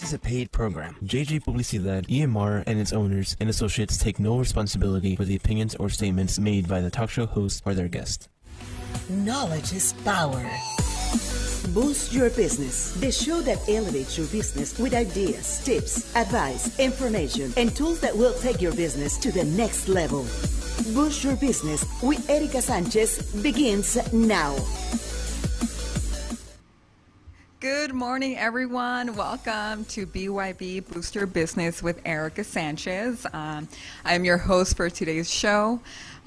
This is a paid program. JJ Publicidad, EMR, and its owners and associates take no responsibility for the opinions or statements made by the talk show host or their guest. Knowledge is power. Boost Your Business, the show that elevates your business with ideas, tips, advice, information, and tools that will take your business to the next level. Boost Your Business with Erica Sanchez begins now. Good morning, everyone. Welcome to BYB Boost Your Business with Erica Sanchez. I'm your host for today's show.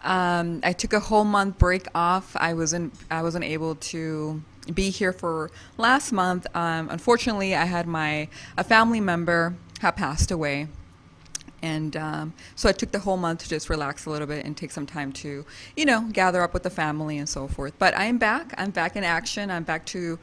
I took a whole month break off. I wasn't able to be here for last month. Unfortunately, I had a family member had passed away. And so I took the whole month to just relax a little bit and take some time to, gather up with the family and so forth. But I am back. I'm back in action. I'm back to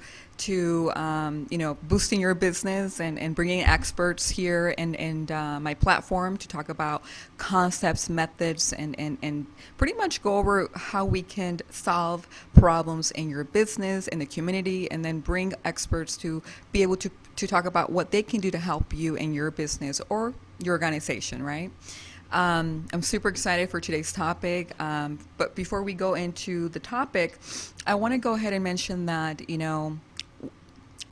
boosting your business and bringing experts here and my platform to talk about concepts, methods, and pretty much go over how we can solve problems in your business, in the community, and then bring experts to be able to talk about what they can do to help you in your business or your organization, right? I'm super excited for today's topic, but before we go into the topic, I want to go ahead and mention that,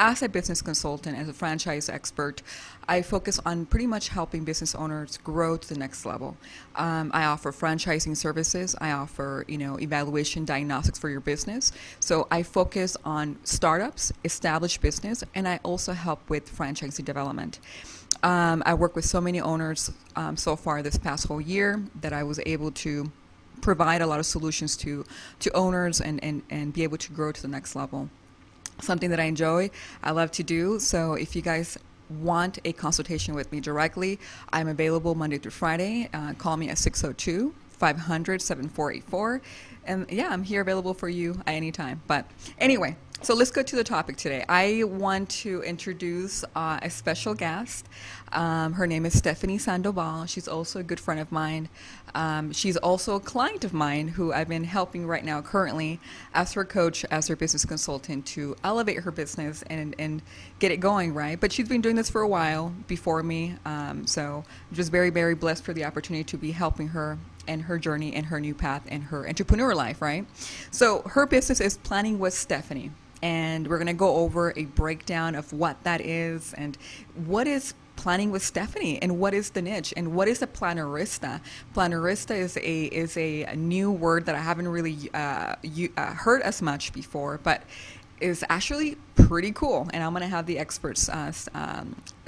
as a business consultant, as a franchise expert, I focus on pretty much helping business owners grow to the next level. I offer franchising services. I offer, evaluation diagnostics for your business. So I focus on startups, established business, and I also help with franchisee development. I work with so many owners so far this past whole year that I was able to provide a lot of solutions to owners and be able to grow to the next level. Something that I enjoy, I love to do. So if you guys want a consultation with me directly, I'm available Monday through Friday. Call me at 602-500-7484. And yeah, I'm here available for you at any time. But anyway, so let's go to the topic today. I want to introduce a special guest. Her name is Stephanie Sandoval. She's also a good friend of mine. She's also a client of mine who I've been helping right now currently as her coach, as her business consultant to elevate her business and get it going, right? But she's been doing this for a while before me. So I'm just very, very blessed for the opportunity to be helping her and her journey and her new path and her entrepreneur life, right? So her business is Planning with Stephanie. And we're going to go over a breakdown of what that is and what is Planning with Stephanie and what is the niche and what is a plannerista. Plannerista is a new word that I haven't really heard as much before, but is actually pretty cool. And I'm going to have the experts,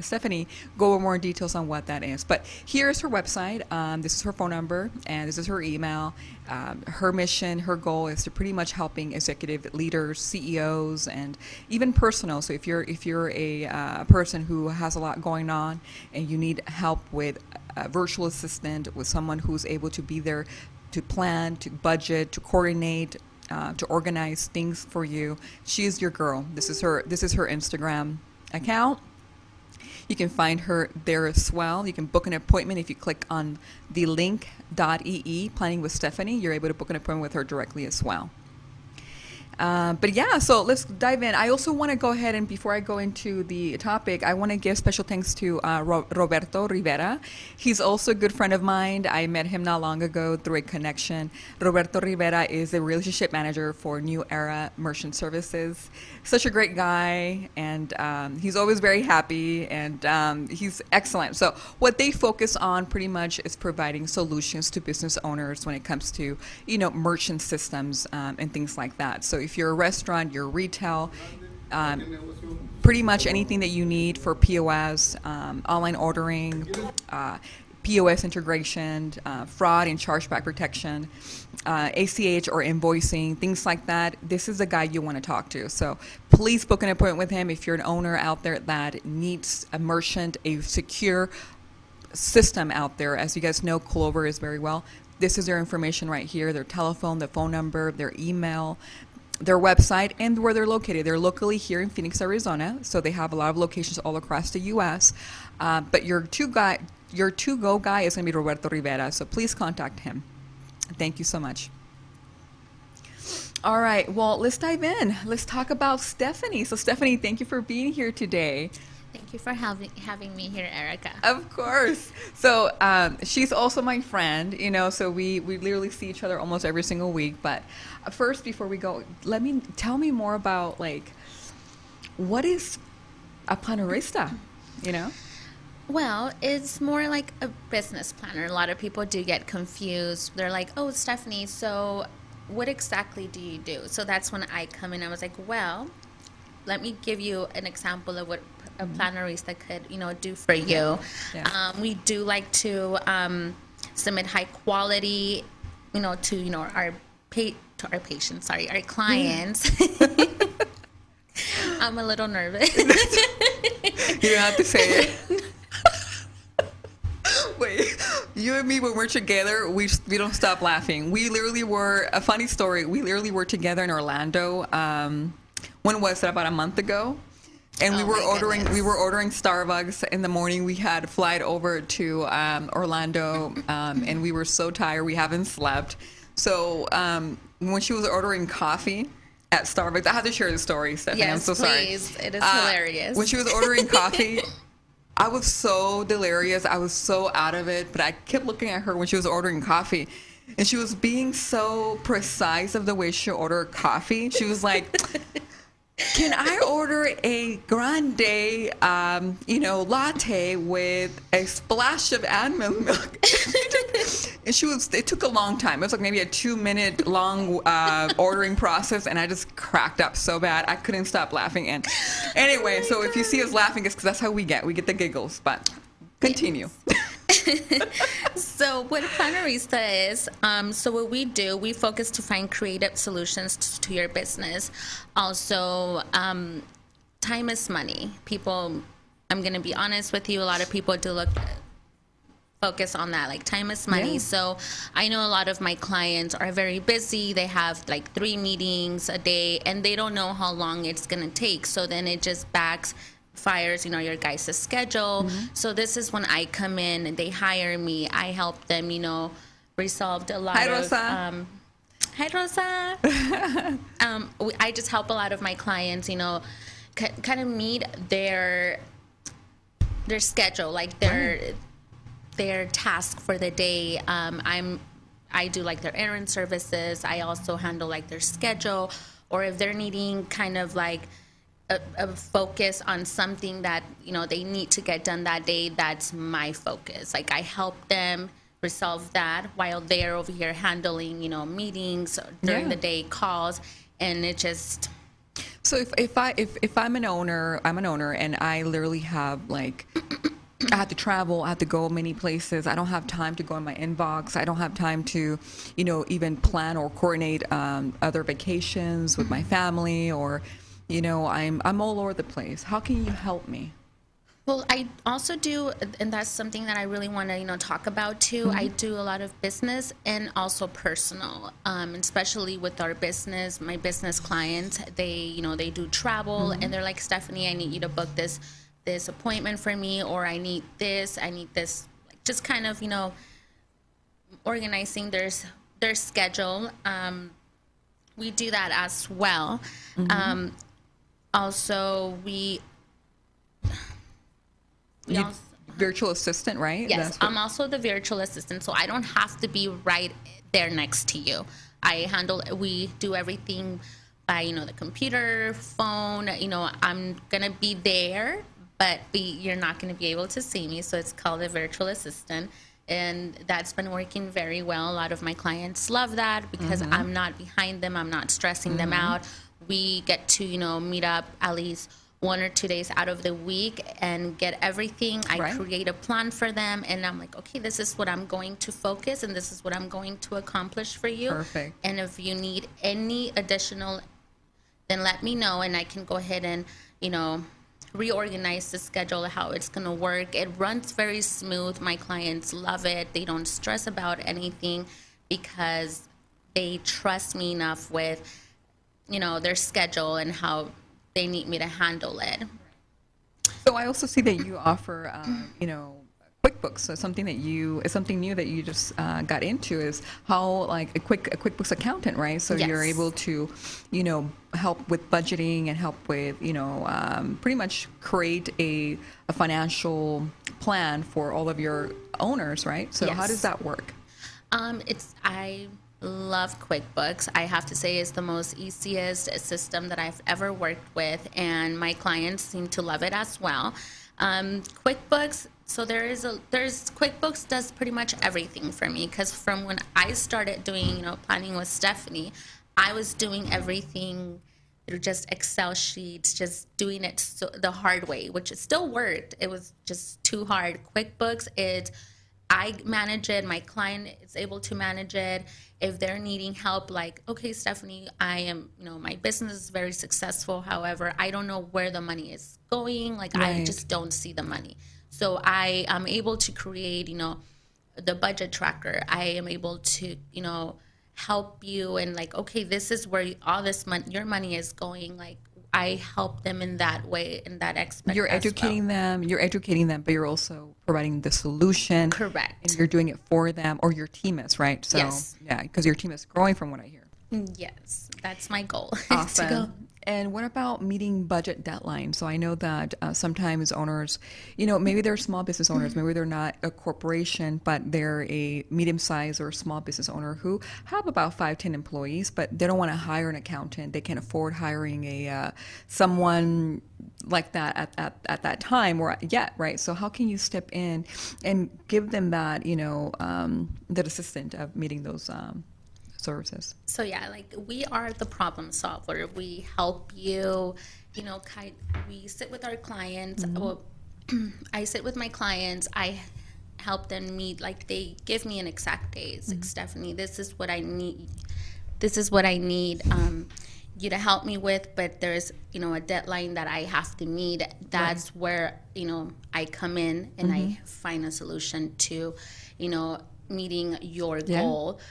Stephanie, go over more details on what that is. But here's her website. This is her phone number and this is her email. Her mission, her goal is to pretty much helping executive leaders, CEOs, and even personal. So if you're a person who has a lot going on and you need help with a virtual assistant, with someone who's able to be there to plan, to budget, to coordinate, to organize things for you. She's your girl. This is her Instagram account. You can find her there as well. You can book an appointment if you click on the link.ee, Planning with Stephanie. You're able to book an appointment with her directly as well. But yeah, so let's dive in. I also want to go ahead and before I go into the topic, I want to give special thanks to Roberto Rivera. He's also a good friend of mine. I met him not long ago through a connection. Roberto Rivera is a relationship manager for New Era Merchant Services. Such a great guy, and he's always very happy, and he's excellent. So what they focus on pretty much is providing solutions to business owners when it comes to, merchant systems and things like that. So if you're a restaurant, you're retail, pretty much anything that you need for POS, online ordering, POS integration, fraud and chargeback protection, ACH or invoicing, things like that, this is the guy you want to talk to. So please book an appointment with him if you're an owner out there that needs a merchant, a secure system out there. As you guys know, Clover is very well. This is their information right here, their telephone, their phone number, their email, their website, and where they're located. They're locally here in Phoenix, Arizona, so they have a lot of locations all across the U.S. But your to-go guy is going to be Roberto Rivera, so please contact him. Thank you so much. All right, well, let's dive in. Let's talk about Stephanie. So, Stephanie, thank you for being here today. Thank you for having me here, Erica. Of course. So she's also my friend, you know, so we literally see each other almost every single week. But first, before we go, tell me more about, like, what is a plannerista, you know? Well, it's more like a business planner. A lot of people do get confused. They're like, oh, Stephanie, so what exactly do you do? So that's when I come in. I was like, well, let me give you an example of what a plannerista could, you know, do for you. Yeah. We do like to submit high quality, you know, to, you know, our patients, our clients. I'm a little nervous. You don't have to say it. Wait, you and me, when we're together, we don't stop laughing. We literally were, a funny story, we literally were together in Orlando. When was it? About a month ago. And we were ordering Starbucks in the morning. We had flight over to Orlando, and we were so tired. We haven't slept. So when she was ordering coffee at Starbucks, I have to share the story, Stephanie. Yes, I'm so please. Sorry. It is hilarious. When she was ordering coffee, I was so delirious. I was so out of it. But I kept looking at her when she was ordering coffee. And she was being so precise of the way she ordered coffee. She was like... Can I order a grande, you know, latte with a splash of almond milk? And she was, it took a long time. It was like maybe a 2-minute long ordering process, and I just cracked up so bad. I couldn't stop laughing. And anyway, oh my God. If you see us laughing, it's because that's how we get the giggles, but continue. Yes. So what plannerista is, so what we do, we focus to find creative solutions to your business. Also, time is money. People, I'm going to be honest with you, a lot of people do focus on that, like time is money. Yeah. So I know a lot of my clients are very busy. They have like 3 meetings a day, and they don't know how long it's going to take. So then it just backfires, you know, your guys' schedule. Mm-hmm. So this is when I come in and they hire me. I help them, you know, resolve a lot Hi, Rosa. I just help a lot of my clients, you know, kind of meet their schedule, like their task for the day. I do like their errand services. I also handle like their schedule, or if they're needing kind of like a focus on something that, you know, they need to get done that day. That's my focus. Like, I help them resolve that while they're over here handling, you know, meetings during the day, calls, and it just. So if I'm an owner, and I literally have like, I have to travel. I have to go many places. I don't have time to go in my inbox. I don't have time to, you know, even plan or coordinate other vacations with my family or. You know, I'm all over the place. How can you help me? Well, I also do, and that's something that I really want to, you know, talk about too. Mm-hmm. I do a lot of business and also personal, especially with our business. My business clients, they, you know, they do travel, mm-hmm. and they're like, Stephanie, I need you to book this appointment for me, or I need this, just kind of, you know, organizing their schedule. We do that as well. Mm-hmm. Also, we virtual assistant, right? Yes, I'm also the virtual assistant, so I don't have to be right there next to you. We do everything by, you know, the computer, phone. You know, I'm gonna be there, but you're not gonna be able to see me. So it's called a virtual assistant, and that's been working very well. A lot of my clients love that because mm-hmm. I'm not behind them. I'm not stressing mm-hmm. them out. We get to, you know, meet up at least 1 or 2 days out of the week and get everything. I create a plan for them, and I'm like, okay, this is what I'm going to focus, and this is what I'm going to accomplish for you. Perfect. And if you need any additional, then let me know, and I can go ahead and, you know, reorganize the schedule, how it's going to work. It runs very smooth. My clients love it. They don't stress about anything because they trust me enough with, you know, their schedule and how they need me to handle it. So I also see that you offer, you know, QuickBooks. So something new that you just got into is how, like, a QuickBooks accountant, right? So yes. You're able to, you know, help with budgeting and help with, you know, pretty much create a financial plan for all of your owners, right? So yes. How does that work? I love QuickBooks. I have to say it's the most easiest system that I've ever worked with, and my clients seem to love it as well. QuickBooks. So QuickBooks does pretty much everything for me, because from when I started doing, you know, Planning with Stephanie, I was doing everything through just Excel sheets, just doing it the hard way, which it still worked. It was just too hard. QuickBooks, I manage it. My client is able to manage it. If they're needing help, like, okay, Stephanie, I am, you know, my business is very successful. However, I don't know where the money is going. Like, right. I just don't see the money. So I am able to create, you know, the budget tracker. I am able to, you know, help you and, like, okay, this is where all this money, your money is going. Like, I help them in that way, in that aspect. You're educating them. You're educating them, but you're also providing the solution. Correct. And you're doing it for them, or your team is, right? So, yes. Yeah, because your team is growing from what I hear. Yes, that's my goal. Awesome. And what about meeting budget deadlines? So I know that sometimes owners, you know, maybe they're small business owners, maybe they're not a corporation, but they're a medium-sized or small business owner who have about 5-10 employees, but they don't want to hire an accountant. They can't afford hiring someone like that at that time or yet, right? So how can you step in and give them that, you know, that assistance of meeting those services? So yeah, like, we are the problem solver. We help you, you know, we sit with our clients. Mm-hmm. Well, I sit with my clients. I help them meet, like, they give me an exact day. It's mm-hmm. like, Stephanie, this is what I need. This is what I need you to help me with, but there's, you know, a deadline that I have to meet. That's right. Where, you know, I come in and mm-hmm. I find a solution to, you know, meeting your goal. Yeah.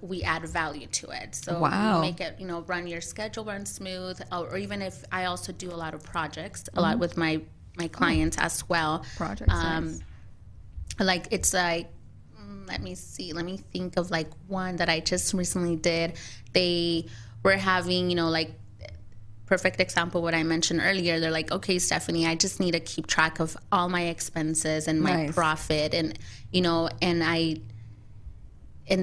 We add value to it. So wow. We make it, you know, run your schedule, run smooth, or even if I also do a lot of projects, mm-hmm. a lot with my clients mm-hmm. as well. Projects, nice. Like, it's like, let me think of, like, one that I just recently did. They were having, you know, like, perfect example what I mentioned earlier. They're like, okay, Stephanie, I just need to keep track of all my expenses and my nice. profit, and, you know, and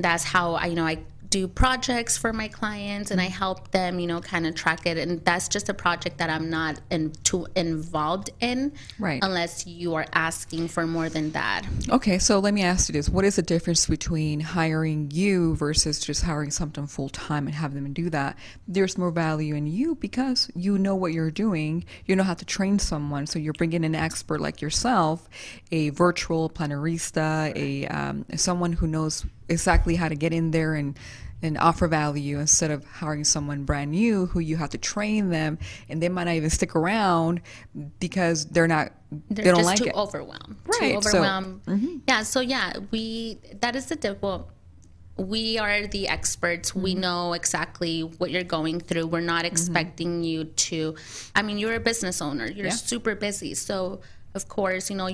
that's how I, you know, I do projects for my clients, and I help them, you know, kind of track it. And that's just a project that I'm not too involved in, right? Unless you are asking for more than that. Okay, so let me ask you this: what is the difference between hiring you versus just hiring someone full time and having them do that? There's more value in you because you know what you're doing. You know how to train someone, so you're bringing an expert like yourself, a virtual plannerista, someone who knows exactly how to get in there and offer value, instead of hiring someone brand new who you have to train them, and they might not even stick around because they don't like it. They're just too overwhelmed. Right. Too overwhelmed. So, mm-hmm. Yeah. So yeah, we are the experts. Mm-hmm. We know exactly what you're going through. We're not expecting mm-hmm. you to. I mean, you're a business owner. You're yeah. super busy. So. Of course, you know,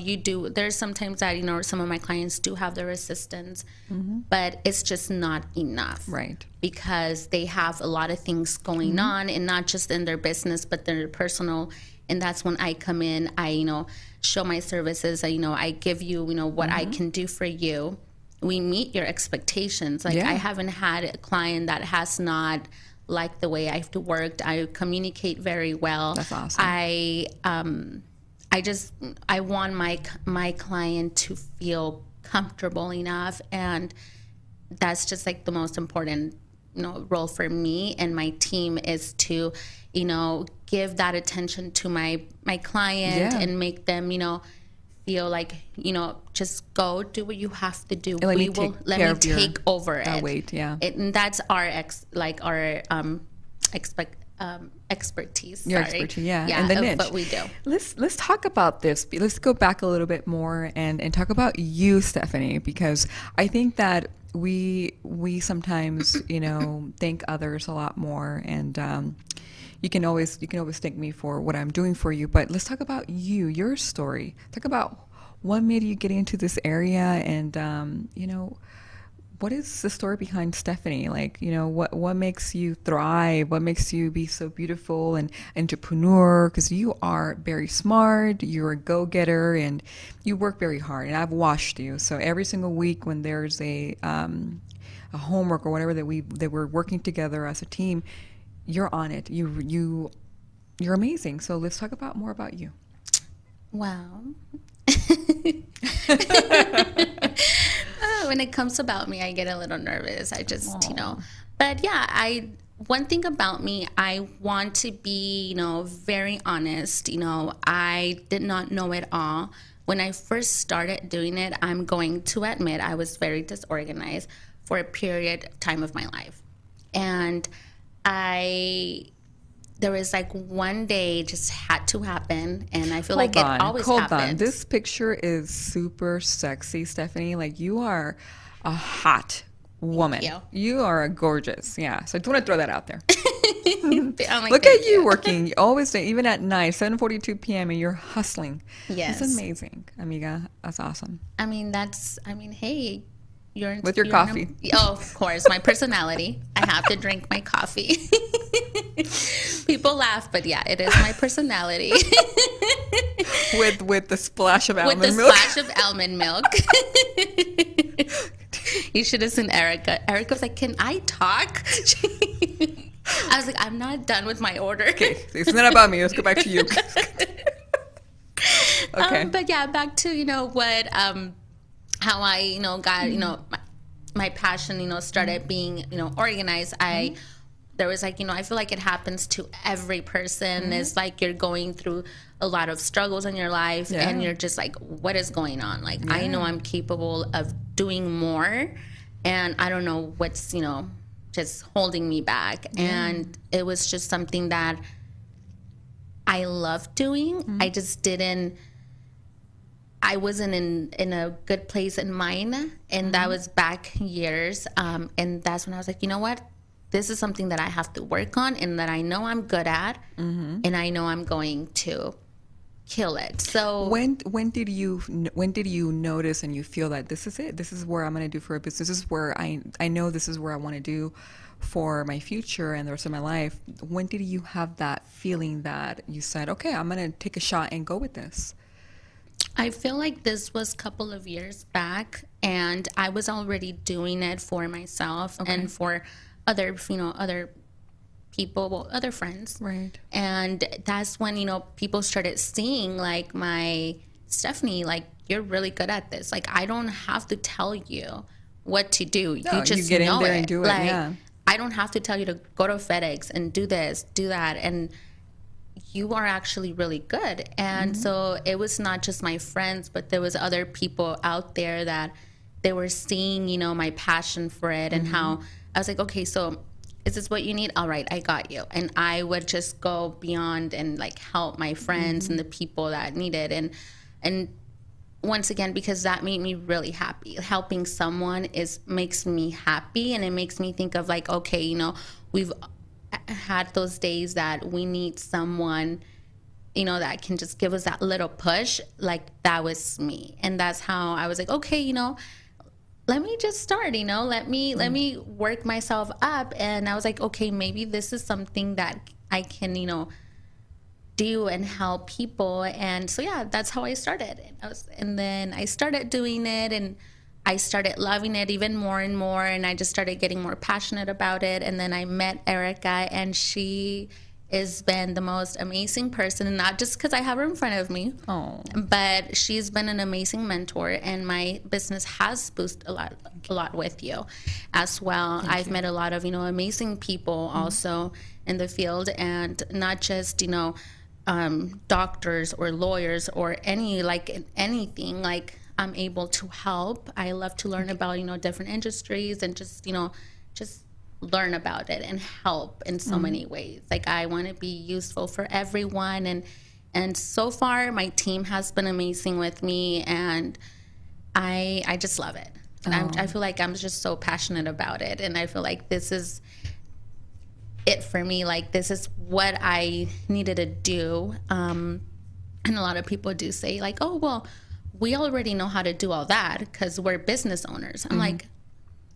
there's sometimes that, you know, some of my clients do have their assistants, mm-hmm. but it's just not enough. Right. Because they have a lot of things going mm-hmm. on, and not just in their business, but their personal. And that's when I come in, I, you know, show my services, I, you know, I give you, you know, what mm-hmm. I can do for you. We meet your expectations. Like yeah. I haven't had a client that has not liked the way I've worked. I communicate very well. That's awesome. I want my client to feel comfortable enough, and that's just, like, the most important, you know, role for me and my team is to, you know, give that attention to my client yeah. and make them, you know, feel like, you know, just go do what you have to do. And let me take over it. Weight, yeah. And that's our expertise. Your expertise, yeah, and the niche. But we do. Let's talk about this. Let's go back a little bit more and talk about you, Stephanie, because I think that we sometimes, you know, thank others a lot more, and you can always thank me for what I'm doing for you. But let's talk about your story. Talk about what made you get into this area, and you know, what is the story behind Stephanie? Like, you know, what makes you thrive? What makes you be so beautiful and entrepreneur? Because you are very smart, you're a go-getter, and you work very hard. And I've watched you. So every single week when there's a homework or whatever that we're working together as a team, you're on it. You're amazing. So let's talk about more about you. Wow. When it comes about me, I get a little nervous. I just, aww, you know, but yeah, one thing about me, I want to be, you know, very honest. You know, I did not know it all. When I first started doing it, I'm going to admit I was very disorganized for a period of time of my life. And there was like one day just had to happen, and I feel hold like on, it always happens. Hold on, this picture is super sexy, Stephanie. Like, you are a hot woman. You are a gorgeous, yeah. So I just want to throw that out there. Like, look at you working. You always do, even at night, 7:42 p.m. and you're hustling. Yes, it's amazing, amiga. That's awesome. I mean, hey. With your coffee. Oh, of course. My personality. I have to drink my coffee. People laugh, but yeah, it is my personality. with the splash of almond milk. You should have seen Erica. Erica was like, "Can I talk?" I was like, "I'm not done with my order." Okay, it's not about me. Let's go back to you. Okay. But yeah, back to, you know, what... how I, you know, got, you know, my passion, you know, started being, you know, organized. There was like, you know, I feel like it happens to every person. Mm-hmm. It's like you're going through a lot of struggles in your life, yeah, and you're just like, what is going on? Like, yeah, I know I'm capable of doing more, and I don't know what's, you know, just holding me back. Yeah. And it was just something that I love doing. Mm-hmm. I just didn't. I wasn't in a good place in mine, and that was back years, and that's when I was like, you know what, this is something that I have to work on, and that I know I'm good at, and I know I'm going to kill it. So when did you notice and you feel that this is it? This is where I'm going to do for a business. This is where I know this is where I want to do for my future and the rest of my life. When did you have that feeling that you said, okay, I'm going to take a shot and go with this? I feel like this was a couple of years back, and I was already doing it for myself, okay, and for other people, well, other friends. Right. And that's when, you know, people started seeing like, my Stephanie, like, you're really good at this. Like, I don't have to tell you what to do. No, you just you get know in there it. And do it. Like, yeah. I don't have to tell you to go to FedEx and do this, do that, and you are actually really good. And so it was not just my friends, but there was other people out there that they were seeing, you know, my passion for it, and how I was like, okay, so is this what you need? All right, I got you. And I would just go beyond and like help my friends and the people that needed. And once again, because that made me really happy. Helping someone makes me happy, and it makes me think of like, okay, you know, we've had those days that we need someone, you know, that can just give us that little push. Like, that was me, and that's how I was like, okay, you know, let me just start, you know, let me work myself up. And I was like, okay, maybe this is something that I can, you know, do and help people. And so yeah, that's how I started. And then I started doing it, and I started loving it even more and more, and I just started getting more passionate about it. And then I met Erica, and she has been the most amazing person, not just because I have her in front of me, but she's been an amazing mentor, and my business has boosted a lot with you as well. I've met a lot of, you know, amazing people also in the field, and not just, you know, doctors or lawyers or anything like, I'm able to help. I love to learn about, you know, different industries, and just, you know, just learn about it and help in so many ways. Like, I want to be useful for everyone. And so far, my team has been amazing with me, and I just love it. And I feel like I'm just so passionate about it. And I feel like this is it for me. Like, this is what I needed to do. And a lot of people do say like, oh, well, we already know how to do all that because we're business owners. I'm like,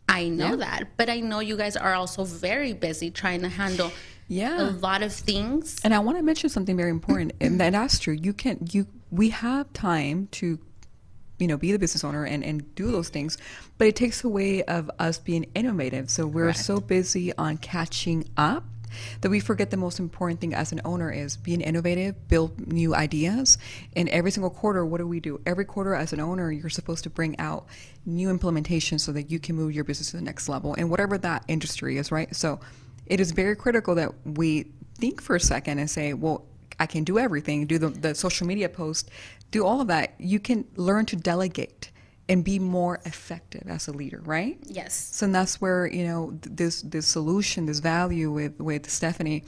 I know that, but I know you guys are also very busy trying to handle a lot of things. And I want to mention something very important, and that's true. You can, we have time to, you know, be the business owner and do those things, but it takes away of us being innovative. So we're so busy on catching up that we forget the most important thing as an owner is being innovative, build new ideas. And every single quarter, what do we do? Every quarter as an owner, you're supposed to bring out new implementations so that you can move your business to the next level and whatever that industry is, right? So it is very critical that we think for a second and say, well, I can do everything, do the social media post, do all of that. You can learn to delegate and be more effective as a leader, right? Yes. So that's where, you know, this solution, this value with Stephanie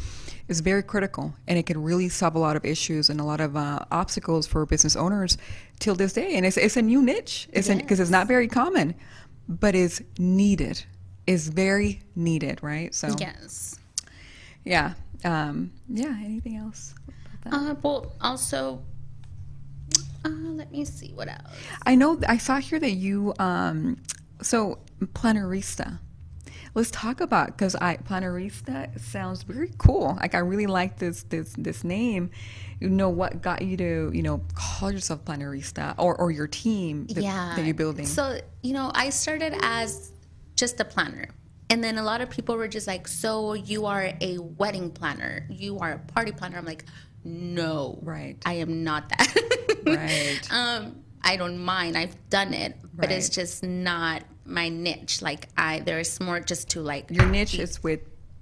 is very critical, and it can really solve a lot of issues and a lot of obstacles for business owners till this day. And it's a new niche, because it's not very common, but it's needed. It's very needed, right? So yes. Yeah. Anything else about that? Let me see what else. I know I saw here that you so Plannerista. Let's talk about, because Plannerista sounds very cool. Like, I really like this name. You know, what got you to, you know, call yourself Plannerista or your team that you're building? So, you know, I started as just a planner. And then a lot of people were just like, so you are a wedding planner, you are a party planner. I'm like, no, right, I am not that. Right. I don't mind. I've done it, but it's just not my niche. Like, there's more just to like. Your niche is with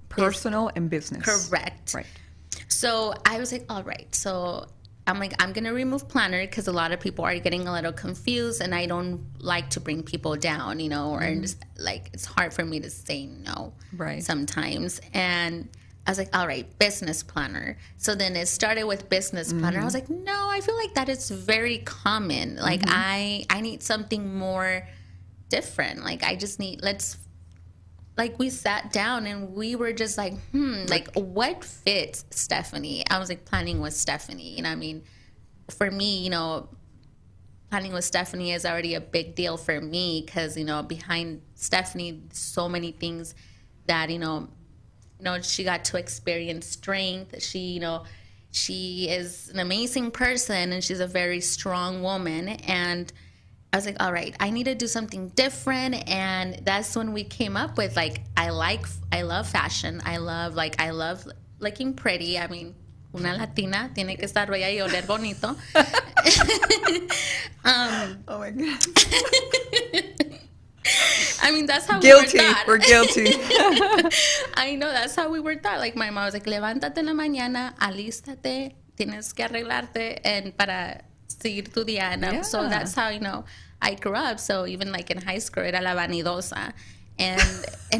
personal and business. Correct. Right. So I was like, all right. So I'm like, I'm going to remove planner because a lot of people are getting a little confused, and I don't like to bring people down, you know, or just, like, it's hard for me to say no sometimes. And I was like, all right, business planner. So then it started with business planner. I was like, no, I feel like that is very common. Like, I need something more different. Like, I just need, like, we sat down and we were just like, like, what fits Stephanie? I was like, Planning with Stephanie. And I mean, for me, you know, Planning with Stephanie is already a big deal for me because, you know, behind Stephanie, so many things that, you know, she got to experience strength. She, you know, she is an amazing person, and she's a very strong woman. And I was like, all right, I need to do something different. And that's when we came up with, like, I love fashion. I love looking pretty. I mean, una Latina tiene que estar bella y oler bonito. Oh, my God. I mean, that's how we were taught. We're guilty. I know, that's how we were taught. Like, my mom was like, levántate en la mañana, alístate, tienes que arreglarte, and para seguir tu día. And so that's how, you know, I grew up. So even, like, in high school, era la vanidosa. And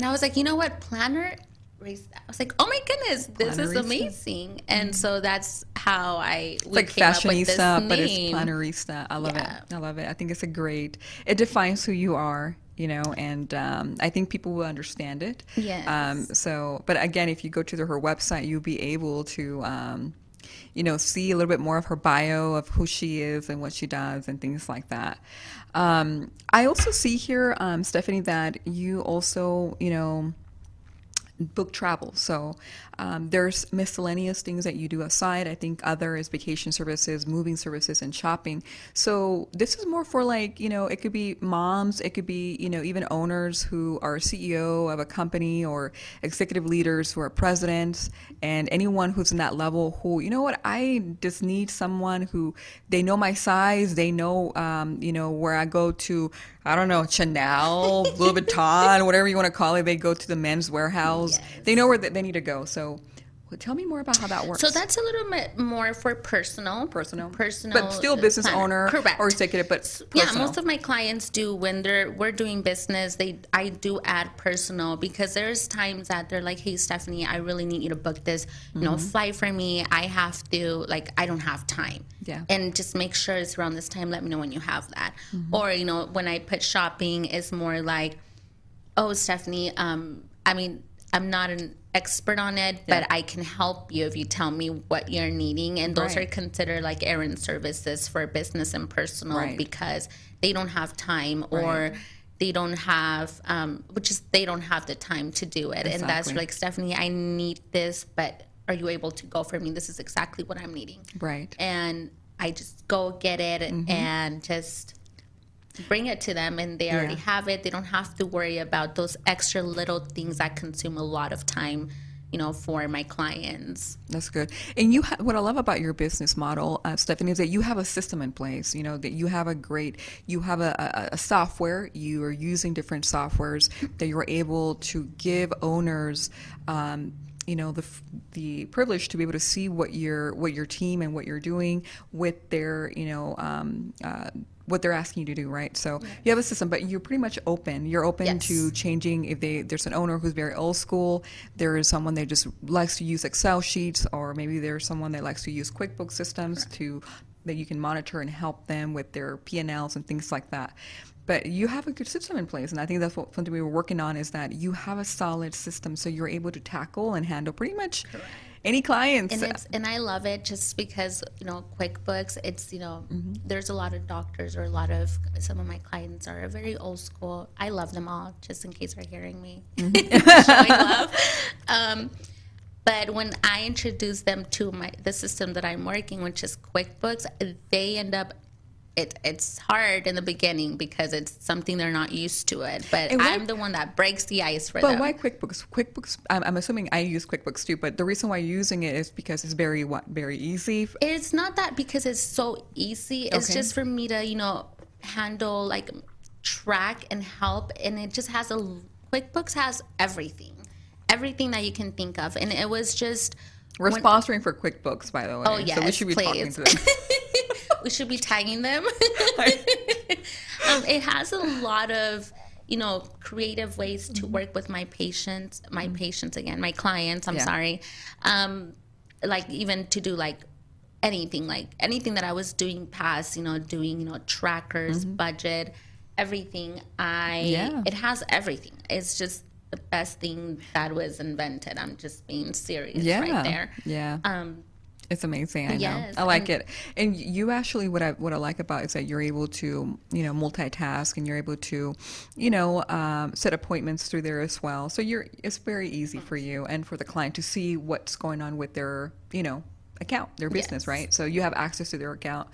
I was like, you know what, planner? I was like, oh my goodness, this Plannerista is amazing. And so that's how we came up with this name. But it's Plannerista. I love it. I love it. I think it's it defines who you are, you know, and I think people will understand it. Yes. So, but again, if you go to her website, you'll be able to, you know, see a little bit more of her bio of who she is and what she does and things like that. I also see here, Stephanie, that you also, you know, book travel. So there's miscellaneous things that you do aside. I think other is vacation services, moving services, and shopping. So this is more for, like, you know, it could be moms, it could be, you know, even owners who are CEO of a company or executive leaders who are presidents and anyone who's in that level who, you know what, I just need someone who, they know my size, they know, you know, where I go to, I don't know, Chanel, Louis Vuitton, whatever you want to call it. They go to the men's warehouse. Yes. They know where they need to go. So tell me more about how that works. So that's a little bit more for personal, but still business planner. Owner, correct, or executive, but personal. Yeah, most of my clients do when we're doing business. I do add personal because there's times that they're like, hey, Stephanie, I really need you to book this, you know, flight for me. I have to, like, I don't have time. Yeah. And just make sure it's around this time. Let me know when you have that. Or, you know, when I put shopping, it's more like, oh, Stephanie, I mean, I'm not an expert on it, but I can help you if you tell me what you're needing. And those are considered like errand services for business and personal because they don't have time or they don't have, which is they don't have the time to do it. Exactly. And that's like, Stephanie, I need this, but are you able to go for me? This is exactly what I'm needing. Right. And I just go get it and just bring it to them, and they already have it. They don't have to worry about those extra little things that consume a lot of time, you know, for my clients. That's good. And you, what I love about your business model, Stephanie, is that you have a system in place, you know, that you have a great, you have a software, you are using different softwares that you're able to give owners, you know, the privilege to be able to see what your team and what you're doing with their, you know, what they're asking you to do, right? So you have a system, but you're pretty much open. You're open to changing if they, there's an owner who's very old school. There is someone that just likes to use Excel sheets, or maybe there's someone that likes to use QuickBooks systems to that you can monitor and help them with their P&Ls and things like that. But you have a good system in place, and I think that's what something we were working on is that you have a solid system, so you're able to tackle and handle pretty much any clients. And, and I love it just because, you know, QuickBooks, it's, you know, there's a lot of doctors or a lot of, some of my clients are very old school. I love them all, just in case they're hearing me. Showing love. But when I introduce them to my the system that I'm working, which is QuickBooks, they end up, it's hard in the beginning because it's something they're not used to it, but I'm the one that breaks the ice for them. But why QuickBooks? QuickBooks, I'm assuming I use QuickBooks too, but the reason why you're using it is because it's very easy. It's not that because it's so easy. It's just for me to, you know, handle, like, track and help, and it just has a, QuickBooks has everything that you can think of, and it was just. We're sponsoring for QuickBooks, by the way. Oh, yes, so we should be talking to them. We should be tagging them. It has a lot of, you know, creative ways to work with my patients. My patients, again, my clients, I'm sorry. Like, even to do, like, anything that I was doing past, you know, doing, you know, trackers, budget, everything. It has everything. It's just the best thing that was invented. I'm just being serious right there. Yeah. It's amazing. I know. I like it. And you actually, what I like about it is that you're able to, you know, multitask, and you're able to, you know, set appointments through there as well. So it's very easy for you and for the client to see what's going on with their, you know, account, their business, right? So you have access to their account,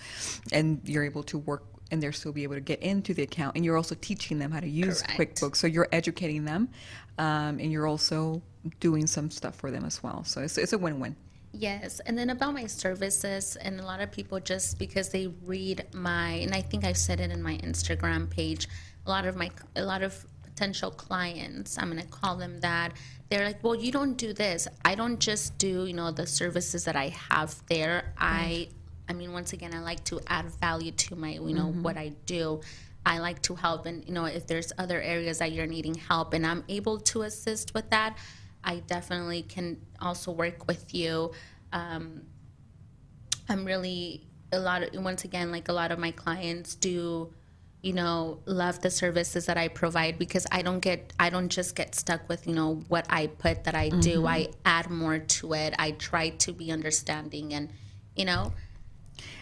and you're able to work, and they'll still be able to get into the account. And you're also teaching them how to use QuickBooks. So you're educating them, and you're also doing some stuff for them as well. So it's a win-win. Yes, and then about my services, and a lot of people just because they read my, and I think I've said it in my Instagram page, a lot of potential clients, I'm going to call them that, they're like, well, you don't do this. I don't just do, you know, the services that I have there. I mean, once again, I like to add value to my, you know, what I do. I like to help, and, you know, if there's other areas that you're needing help and I'm able to assist with that, I definitely can also work with you. I'm really once again, like a lot of my clients do, you know, love the services that I provide because I don't just get stuck with, you know, what I put that I do. I add more to it. I try to be understanding and, you know.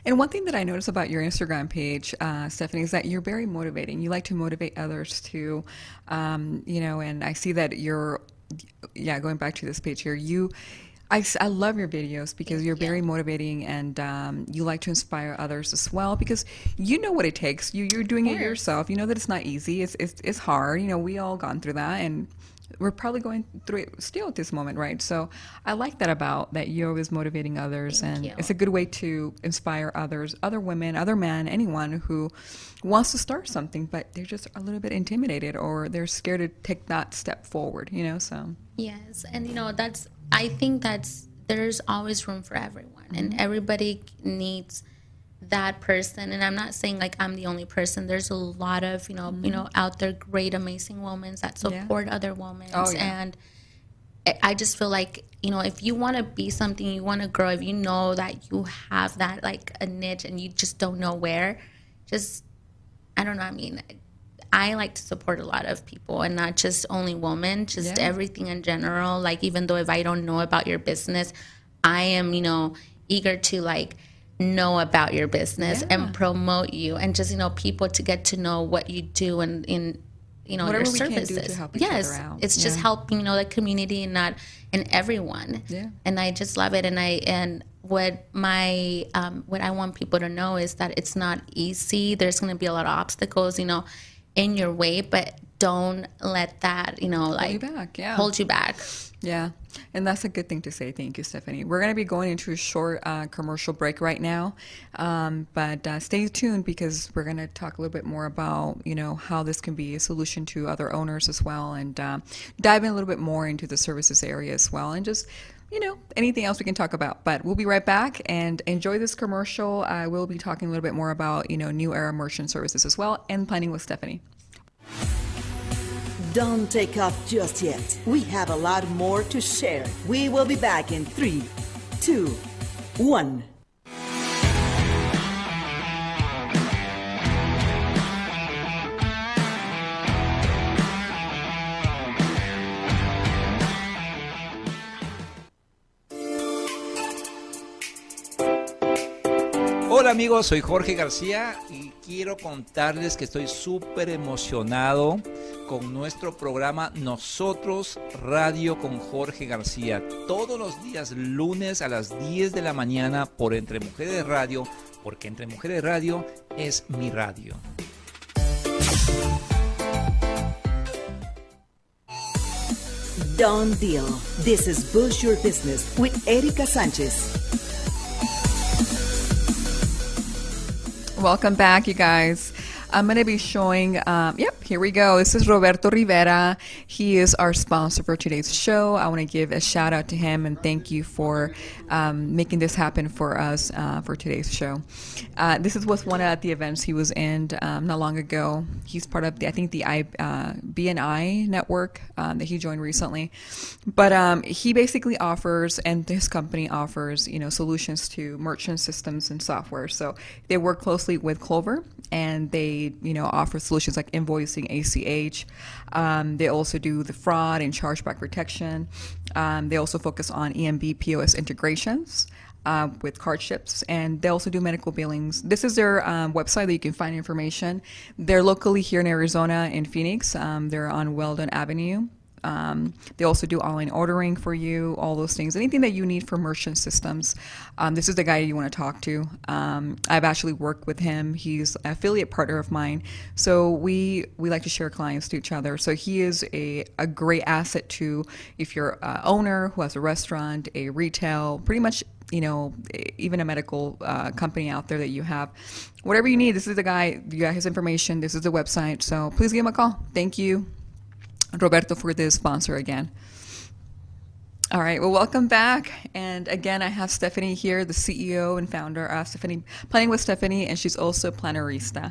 And one thing that I noticed about your Instagram page, Stephanie, is that you're very motivating. You like to motivate others too, you know, and I see that you're, going back to this page here, I love your videos because you're very motivating, and you like to inspire others as well because you know what it takes. You're doing it yourself. You know that it's not easy. It's hard. You know, we all gone through that, and we're probably going through it still at this moment, right? So I like that about that you're always motivating others. Thank you. It's a good way to inspire others, other women, other men, anyone who wants to start something, but they're just a little bit intimidated or they're scared to take that step forward, you know, so. Yes, and you know, I think there's always room for everyone, and everybody needs that person, and I'm not saying like I'm the only person. There's a lot of you know out there great amazing women that support other women, and I just feel like, you know, if you want to be something, you want to grow, if you know that you have that like a niche and you just don't know where, I mean I like to support a lot of people and not just only women, just everything in general. Like, even though if I don't know about your business, I am, you know, eager to like know about your business and promote you and just, you know, people to get to know what you do and in, you know, whatever your services. We can do to help each other out. It's just helping, you know, the community and not and everyone. Yeah. And I just love it. And what I want people to know is that it's not easy. There's going to be a lot of obstacles, you know, in your way, but don't let that, you know, like hold you back. Yeah. And that's a good thing to say. Thank you, Stephanie. We're going to be going into a short commercial break right now. But stay tuned because we're going to talk a little bit more about, you know, how this can be a solution to other owners as well. And dive in a little bit more into the services area as well. And just, you know, anything else we can talk about. But we'll be right back and enjoy this commercial. I will be talking a little bit more about, you know, New Era Merchant Services as well and Planning with Stephanie. Don't take off just yet. We have a lot more to share. We will be back in 3, 2, 1. Hola amigos, soy Jorge García y quiero contarles que estoy súper emocionado con nuestro programa Nosotros Radio con Jorge García. Todos los días lunes a las 10 de la mañana por Entre Mujeres Radio, porque Entre Mujeres Radio es mi radio. Done Deal. This is Boost Your Business with Erica Sanchez. Welcome back, you guys. I'm going to be showing, here we go. This is Roberto Rivera. He is our sponsor for today's show. I want to give a shout out to him and thank you for making this happen for us for today's show. This was one of the events he was in not long ago. He's part of, the BNI network that he joined recently. But he basically offers, and his company offers, you know, solutions to merchant systems and software. So they work closely with Clover and they, you know, offer solutions like invoicing, ACH. They also do the fraud and chargeback protection. They also focus on EMV POS integrations with card chips, and they also do medical billings. This is their website that you can find information. They're locally here in Arizona in Phoenix. They're on Weldon Avenue. They also do online ordering for you, all those things, anything that you need for merchant systems. This is the guy you want to talk to. I've actually worked with him. He's an affiliate partner of mine. So we like to share clients to each other. So he is a great asset to if you're an owner who has a restaurant, a retail, pretty much, you know, even a medical company out there that you have. Whatever you need, this is the guy. You got his information. This is the website. So please give him a call. Thank you, Roberto, for the sponsor again. All right, well, welcome back. And again, I have Stephanie here, the CEO and founder of Stephanie Planning with Stephanie, and she's also a plannerista.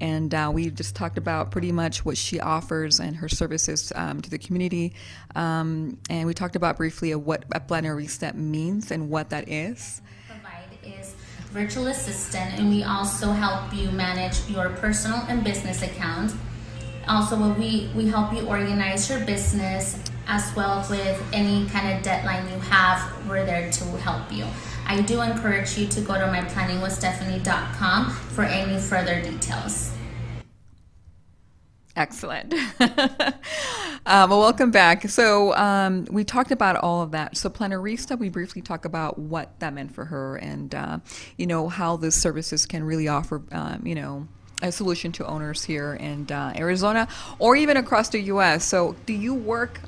And we just talked about pretty much what she offers and her services to the community. And we talked about briefly what a plannerista means and what that is. Provide is virtual assistant, and we also help you manage your personal and business accounts. Also, we help you organize your business as well with any kind of deadline you have. We're there to help you. I do encourage you to go to myplanningwithstephanie.com for any further details. Excellent. Well, welcome back. So we talked about all of that. So plannerista, we briefly talk about what that meant for her and, you know, how the services can really offer, you know, a solution to owners here in Arizona or even across the U.S. So do you work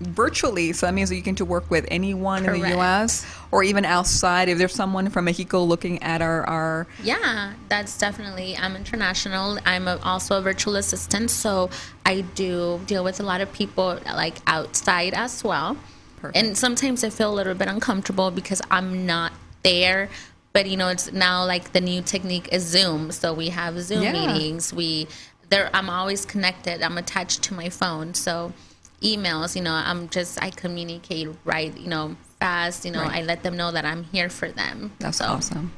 virtually? So that means that you can work with anyone in the U.S. or even outside. If there's someone from Mexico looking at our... Yeah, that's definitely... I'm international. I'm also a virtual assistant. So I do deal with a lot of people like outside as well. Perfect. And sometimes I feel a little bit uncomfortable because I'm not there. But, you know, it's now like the new technique is Zoom. So we have Zoom meetings. I'm always connected. I'm attached to my phone. So emails, you know, I communicate, right, you know, fast. You know, I let them know that I'm here for them. That's awesome.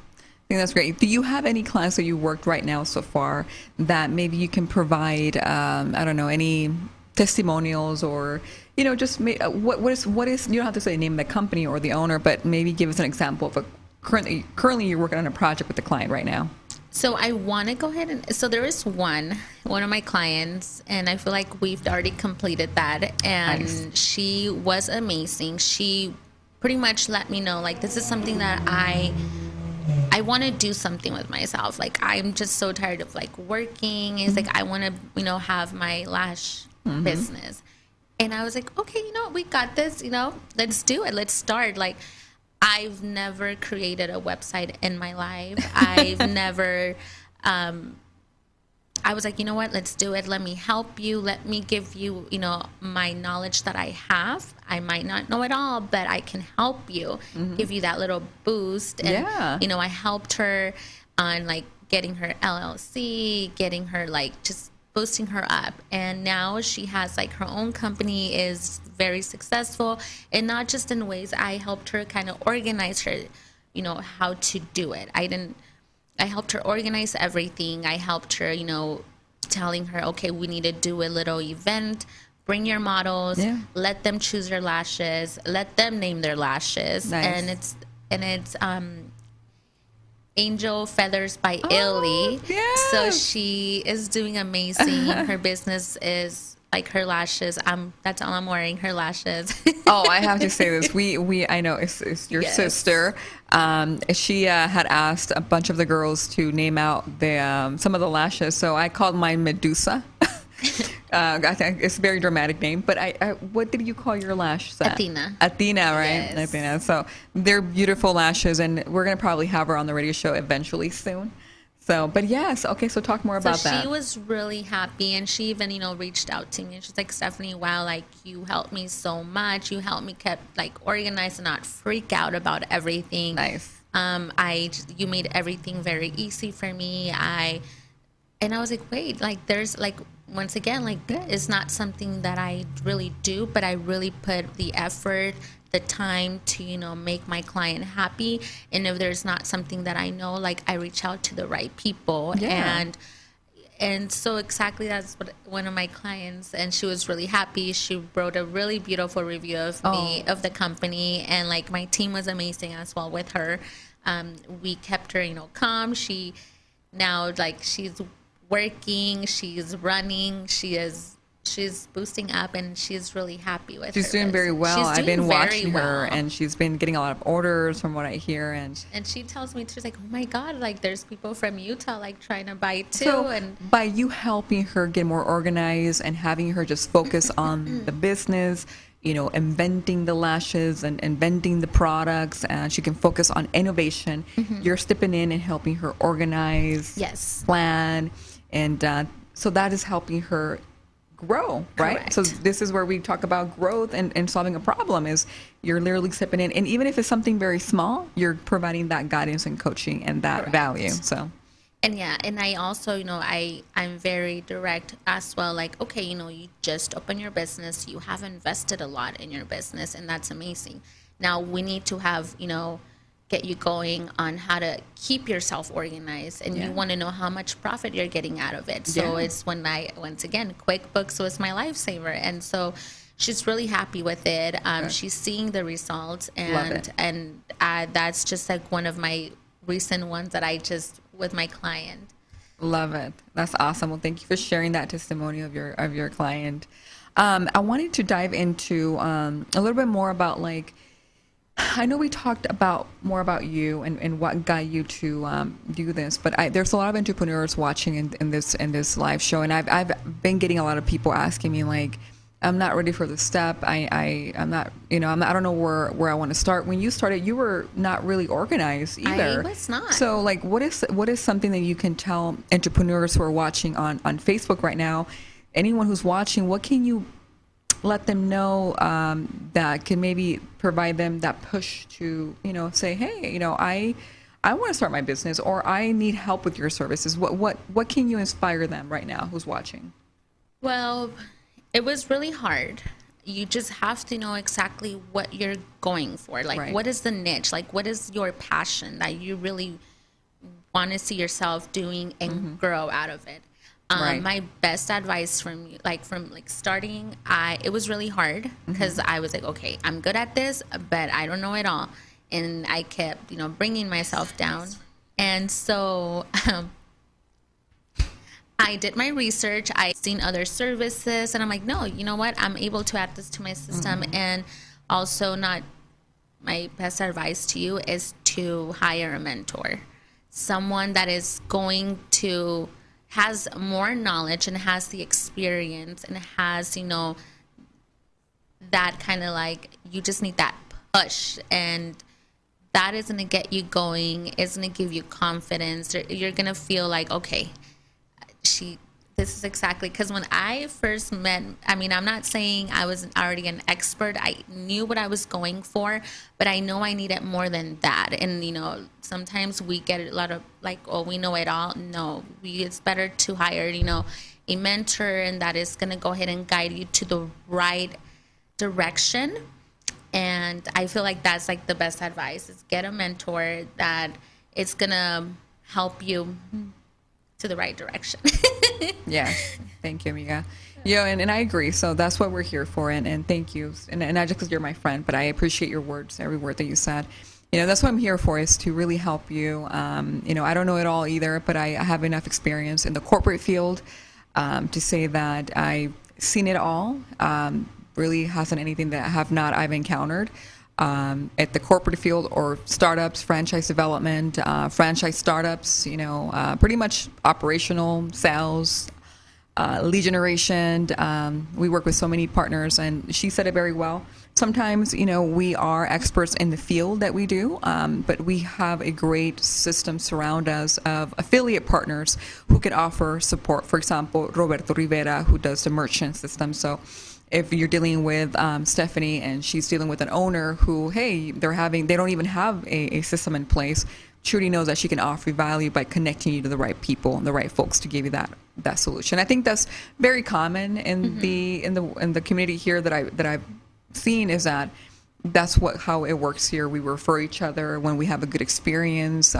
I think that's great. Do you have any clients that you worked right now so far that maybe you can provide, I don't know, any testimonials or, you know, just what is, you don't have to say the name of the company or the owner, but maybe give us an example of a currently you're working on a project with the client right now. So I want to go ahead and, so there is one of my clients, and I feel like we've already completed that, and nice. She was amazing. She pretty much let me know, like, this is something that I want to do something with myself. Like, I'm just so tired of, like, working. It's like, I want to, you know, have my lash business. And I was like, okay, you know, we got this, you know, let's do it. Let's start. Like, I've never created a website in my life. I've never, I was like, you know what, let's do it. Let me help you. Let me give you, you know, my knowledge that I have. I might not know it all, but I can help you, give you that little boost. And, you know, I helped her on, like, getting her LLC, getting her, like, just boosting her up. And now she has, like, her own company, is very successful, and not just in ways I helped her kind of organize her, you know, how to do it. I helped her organize everything. I helped her, you know, telling her, okay, we need to do a little event, bring your models, let them choose their lashes, let them name their lashes. And it's Angel Feathers by Illy. So she is doing amazing. Her business is, like, her lashes. That's all I'm wearing, her lashes. Oh, I have to say this. We I know it's your sister. She had asked a bunch of the girls to name out the some of the lashes. So I called mine Medusa. I think it's a very dramatic name, but what did you call your lash set? Athena, right? Yes. Athena. So they're beautiful lashes, and we're going to probably have her on the radio show eventually soon. So, but yes, okay, so talk more about that. She was really happy, and she even, you know, reached out to me, and she's like, Stephanie, wow, like, you helped me so much. You helped me kept, like, organized and not freak out about everything. Nice. You made everything very easy for me. And I was like, wait, like, there's, like, once again, like, it's not something that I really do, but I really put the effort, the time to, you know, make my client happy. And if there's not something that I know, like, I reach out to the right people. And so exactly that's what one of my clients, and she was really happy. She wrote a really beautiful review of me, of the company, and, like, my team was amazing as well with her. We kept her, you know, calm. She now, like, she's working, she's running, she's boosting up, and she's really happy with her. She's doing very well. I've been watching her, and she's been getting a lot of orders from what I hear. And she tells me, she's like, oh my God, like, there's people from Utah, like, trying to buy too. So and by you helping her get more organized and having her just focus on the business, you know, inventing the lashes and inventing the products, and she can focus on innovation, you're stepping in and helping her organize, plan, and so that is helping her grow, right? Correct. So this is where we talk about growth and solving a problem, is you're literally stepping in, and even if it's something very small, you're providing that guidance and coaching and that value. So and I also, you know, I'm very direct as well, like, okay, you know, you just open your business, you have invested a lot in your business, and that's amazing. Now we need to have, you know, get you going on how to keep yourself organized, and you want to know how much profit you're getting out of it. So it's when I, once again, QuickBooks was my lifesaver, and so she's really happy with it. She's seeing the results, and that's just, like, one of my recent ones that I just with my client. Love it. That's awesome. Well, thank you for sharing that testimony of your client. I wanted to dive into a little bit more about, like, I know we talked about more about you and what got you to do this, but there's a lot of entrepreneurs watching in this live show, and I've been getting a lot of people asking me, like, I'm not ready for this step. I'm not, you know, I don't know where I want to start. When you started, you were not really organized either. I was not. So, like, what is something that you can tell entrepreneurs who are watching on Facebook right now? Anyone who's watching, what can you let them know that can maybe provide them that push to, you know, say, hey, you know, I want to start my business, or I need help with your services. What can you inspire them right now who's watching? Well, it was really hard. You just have to know exactly what you're going for. Like, what is the niche? Like, what is your passion that you really want to see yourself doing and grow out of it. My best advice from starting, it was really hard because I was like, okay, I'm good at this, but I don't know it all. And I kept, bringing myself down. And so I did my research. I seen other services and I'm like, no, you know what? I'm able to add this to my system. And also my best advice to you is to hire a mentor, someone that is going to has more knowledge and has the experience and has, that kind of you just need that push, and that is going to get you going. It's going to give you confidence. You're going to feel like, okay, this is exactly, because when I first met, I'm not saying I was already an expert. I knew what I was going for, but I know I needed more than that. And, sometimes we get a lot of we know it all. No, it's better to hire, a mentor, and that is going to go ahead and guide you to the right direction. And I feel like that's the best advice is get a mentor that it's going to help you to the right direction. Yes. Thank you, amiga. And I agree. So that's what we're here for. And thank you. And not just because you're my friend, but I appreciate your words, every word that you said. That's what I'm here for, is to really help you. I don't know it all either, but I have enough experience in the corporate field to say that I've seen it all. Really hasn't anything that I have not I've encountered at the corporate field or startups, franchise development, franchise startups, pretty much operational sales, lead generation. We work with so many partners, and she said it very well. Sometimes, we are experts in the field that we do, but we have a great system surround us of affiliate partners who can offer support. For example, Roberto Rivera, who does the merchant system. So if you're dealing with Stephanie and she's dealing with an owner who, they don't even have a system in place, Trudy knows that she can offer you value by connecting you to the right people and the right folks to give you that solution. I think that's very common in the community here that I've seen, is that that's how it works here. We refer each other when we have a good experience.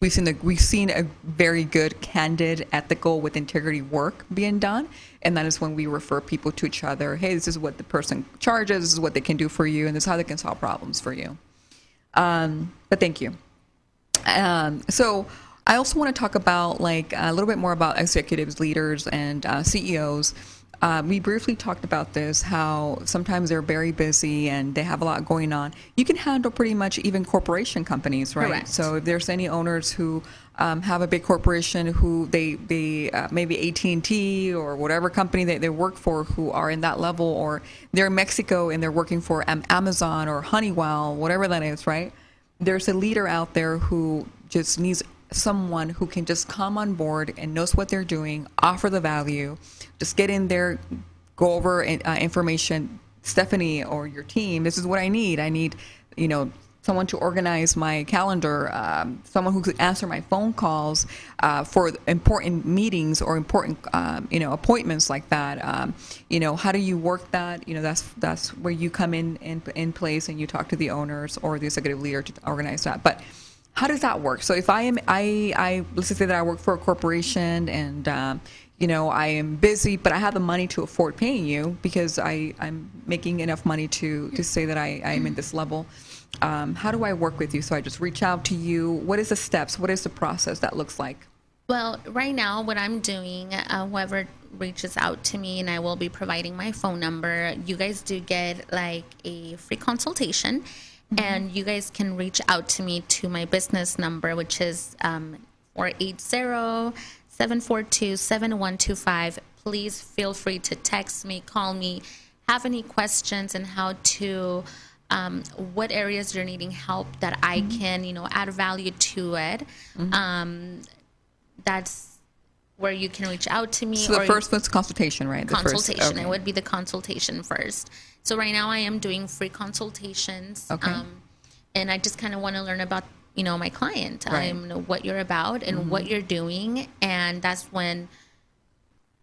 We've seen a very good, candid, ethical, with integrity work being done, and that is when we refer people to each other. Hey, this is what the person charges, this is what they can do for you, and this is how they can solve problems for you. But thank you. So I also want to talk about a little bit more about executives, leaders, and CEOs. We briefly talked about this, how sometimes they're very busy and they have a lot going on. You can handle pretty much even corporation companies, right? Correct. So if there's any owners who have a big corporation who they maybe AT&T or whatever company they work for, who are in that level, or they're in Mexico and they're working for Amazon or Honeywell, whatever that is, right? There's a leader out there who just needs someone who can just come on board and knows what they're doing, offer the value, just get in there, go over information. Stephanie or your team, this is what I need. I need, someone to organize my calendar, someone who could answer my phone calls for important meetings or important, appointments like that. How do you work that? That's where you come in place and you talk to the owners or the executive leader to organize that. But how does that work? So if I let's just say that I work for a corporation and, I am busy, but I have the money to afford paying you because I'm making enough money to say that I am in this level. How do I work with you? So I just reach out to you. What is the steps? What is the process that looks like? Well, right now what I'm doing, whoever reaches out to me, and I will be providing my phone number. You guys do get a free consultation. And you guys can reach out to me to my business number, which is 480-742-7125. Please feel free to text me, call me, have any questions and how to, what areas you're needing help that I can, add value to it. That's where you can reach out to me. So the first one's consultation, right? Consultation. Okay. It would be the consultation first. So right now I am doing free consultations, and I just kind of want to learn about, my client, right. I know what you're about and what you're doing. And that's when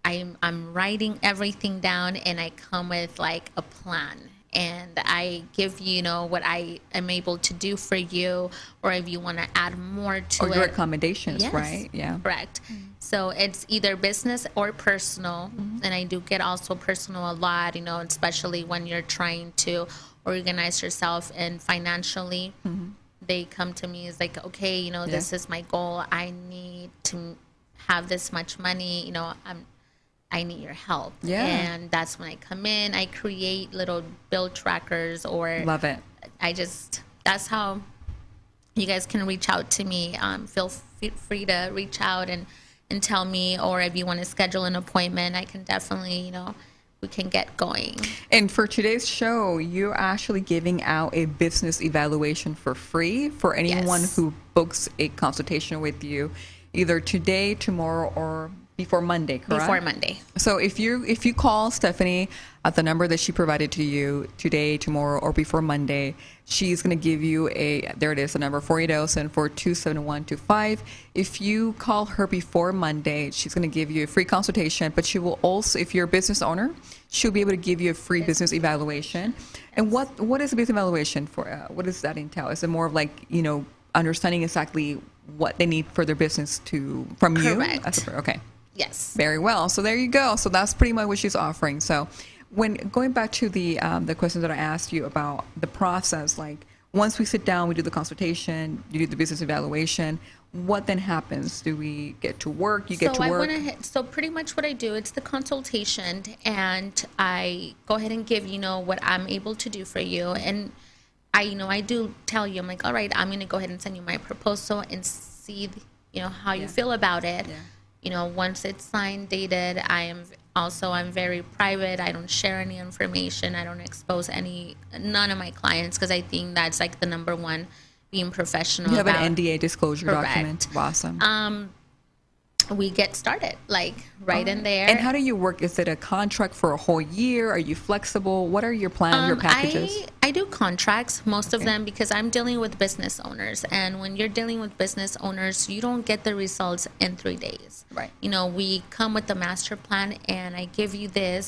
I'm writing everything down and I come with a plan and I give you, you know, what I am able to do for you, or if you want to add more to it. Or your accommodations, yes, right? Yeah. Correct. Mm-hmm. So it's either business or personal, mm-hmm. and I do get also personal a lot, you know, especially when you're trying to organize yourself and financially. Mm-hmm. They come to me, it's like, okay, you know, this is my goal. I need to have this much money, you know, I need your help. Yeah. And that's when I come in. I create little bill trackers or... Love it. That's how you guys can reach out to me. Feel free to reach out and tell me, or if you want to schedule an appointment, I can definitely, you know... We can get going. And for today's show, you're actually giving out a business evaluation for free for anyone who books a consultation with you, either today, tomorrow, or before Monday, correct? Before Monday. So if you call Stephanie at the number that she provided to you today, tomorrow, or before Monday, she's going to give you the number 480-742-7125. If you call her before Monday, she's going to give you a free consultation, but she will also, if you're a business owner, she'll be able to give you a free business evaluation. And what is a business evaluation for? What does that entail? Is it more of like, you know, understanding exactly what they need for their business to from correct. You? Correct. Okay. Yes. Very well. So there you go. So that's pretty much what she's offering. So when going back to the question that I asked you about the process, like once we sit down, we do the consultation, you do the business evaluation, what then happens? Do we get to work? So pretty much what I do, it's the consultation, and I go ahead and give, you know, what I'm able to do for you. And I do tell you, I'm like, all right, I'm going to go ahead and send you my proposal and see, you know, how you feel about it. Yeah. You know, once it's signed, dated, I'm very private. I don't share any information. I don't expose none of my clients, because I think that's like the number one, being professional. You have an NDA disclosure document. Awesome. We get started, like in there. And how do you work? Is it a contract for a whole year? Are you flexible? What are your plans, your packages? I do contracts, most of them, because I'm dealing with business owners. And when you're dealing with business owners, you don't get the results in 3 days. Right. You know, we come with the master plan, and I give you the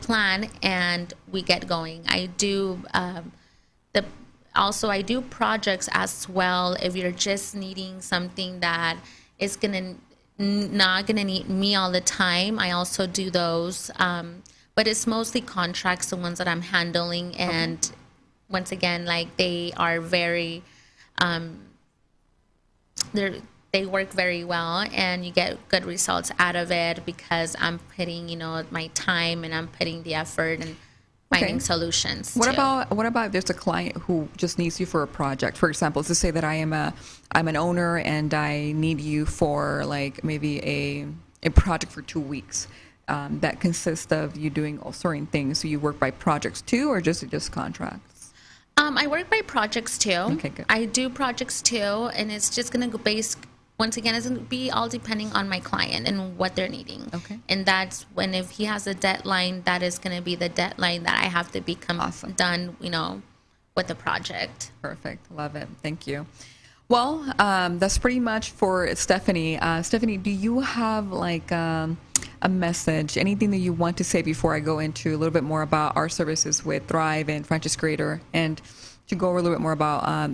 plan, and we get going. I do I do projects as well, if you're just needing something that is not gonna need me all the time. I also do those, but it's mostly contracts, the ones that I'm handling. And once again, like they are very, they work very well, and you get good results out of it, because I'm putting, you know, my time, and I'm putting the effort and finding solutions. What about if there's a client who just needs you for a project? For example, let's say that I'm an owner and I need you for like maybe a project for 2 weeks. That consists of you doing all certain things. So you work by projects too, or just contracts? I work by projects too. Okay, good. I do projects too, and it's just going to it's going to be all depending on my client and what they're needing. Okay. And that's when, if he has a deadline, that is going to be the deadline that I have to become done, you know, with the project. Perfect. Love it. Thank you. Well, that's pretty much for Stephanie. Stephanie, do you have like a message, anything that you want to say before I go into a little bit more about our services with Thrive and Franchise Creator, and to go over a little bit more about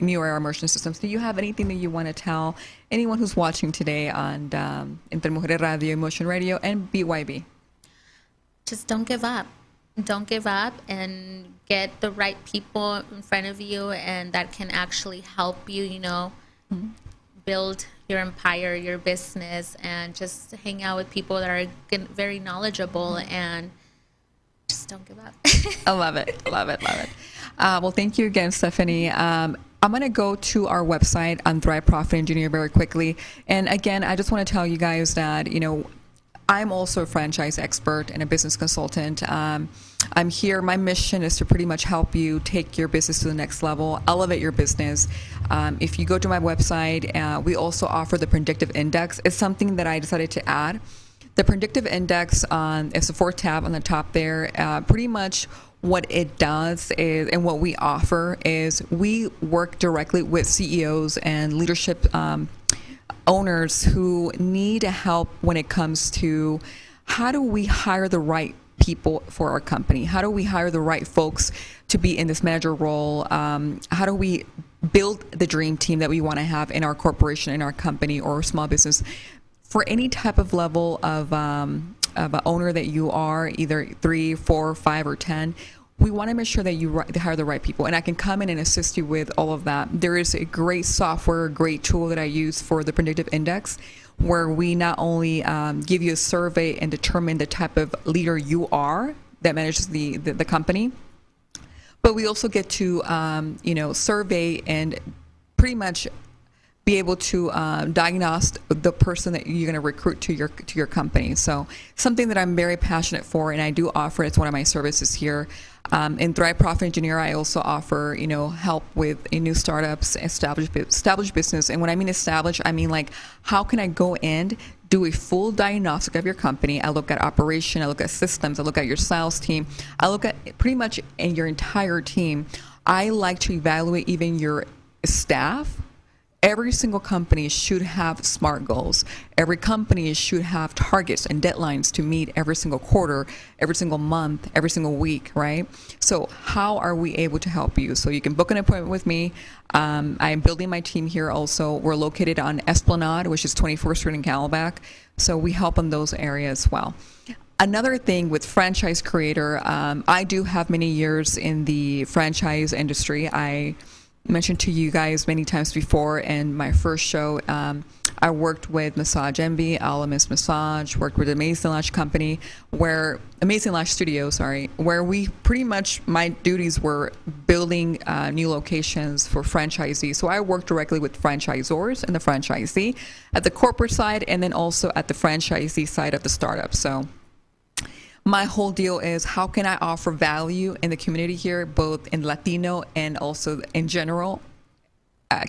New Era Merchant Systems? Do you have anything that you want to tell anyone who's watching today on Entre Mujeres Radio, Emotion Radio, and BYB? Just don't give up. Don't give up, and get the right people in front of you, and that can actually help you, you know, build your empire, your business, and just hang out with people that are very knowledgeable, and just don't give up. I love it. Love it. Love it. Well, thank you again, Stephanie. I'm going to go to our website on Thrive Profit Engineer very quickly. And again, I just want to tell you guys that, you know, I'm also a franchise expert and a business consultant. I'm here. My mission is to pretty much help you take your business to the next level, elevate your business. If you go to my website, we also offer the Predictive Index. It's something that I decided to add. The Predictive Index is the fourth tab on the top there. Pretty much what it does is, and what we offer is, we work directly with CEOs and leadership owners who need help when it comes to how do we hire the right people for our company? How do we hire the right folks to be in this manager role? How do we build the dream team that we want to have in our corporation, in our company, or small business? For any type of level of an owner that you are, either 3, 4, 5, or 10, we want to make sure that you hire the right people. And I can come in and assist you with all of that. There is a great software, great tool that I use for the Predictive Index, where we not only give you a survey and determine the type of leader you are that manages the company, but we also get to survey and pretty much be able to diagnose the person that you're going to recruit to your company. So something that I'm very passionate for, and I do offer. It's one of my services here. In Thrive Profit Engineer, I also offer help with new startups, established business. And when I mean established, I mean like how can I go in, do a full diagnostic of your company. I look at operation, I look at systems, I look at your sales team, I look at pretty much your entire team. I like to evaluate even your staff. Every single company should have SMART goals. Every company should have targets and deadlines to meet every single quarter, every single month, every single week, right? So how are we able to help you? So you can book an appointment with me. I'm building my team here also. We're located on Esplanade, which is 24th Street in Camelback. So we help in those areas as well. Another thing with Franchise Creator, I do have many years in the franchise industry. I mentioned to you guys many times before in my first show, I worked with Massage Envy, Alamos Massage, worked with Amazing Lash Studio, where we pretty much, my duties were building new locations for franchisees. So I worked directly with franchisors and the franchisee at the corporate side, and then also at the franchisee side of the startup. So my whole deal is how can I offer value in the community here, both in Latino and also in general